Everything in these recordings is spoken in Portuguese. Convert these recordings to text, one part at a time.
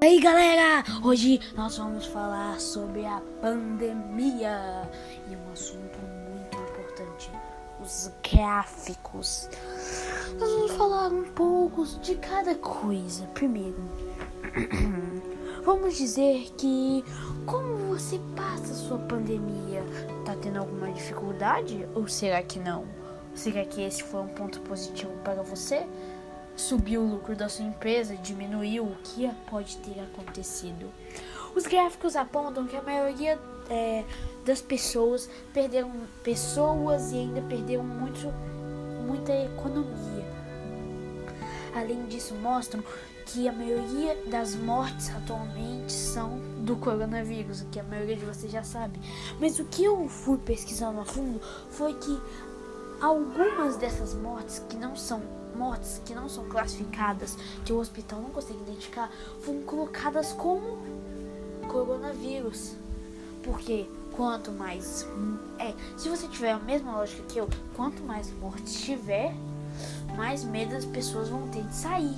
E aí galera, hoje nós vamos falar sobre a pandemia e um assunto muito importante, os gráficos. Nós vamos falar um pouco de cada coisa. Primeiro, vamos dizer que como você passa a sua pandemia? Tá tendo alguma dificuldade ou será que não? Será que esse foi um ponto positivo para você? Subiu o lucro da sua empresa, diminuiu, o que pode ter acontecido? Os gráficos apontam que a maioria das pessoas perderam pessoas e ainda perderam muita economia. Além disso, mostram que a maioria das mortes atualmente são do coronavírus, o que a maioria de vocês já sabe. Mas o que eu fui pesquisando a fundo foi que algumas dessas mortes que não são classificadas, que o hospital não consegue identificar, foram colocadas como coronavírus. Porque quanto mais... se você tiver a mesma lógica que eu, quanto mais mortes tiver, mais medo as pessoas vão ter de sair.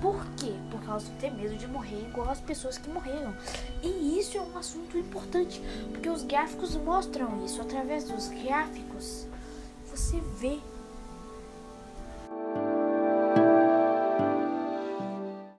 Por quê? Porque elas vão ter medo de morrer igual as pessoas que morreram. E isso é um assunto importante, porque os gráficos mostram isso. Através dos gráficos, você vê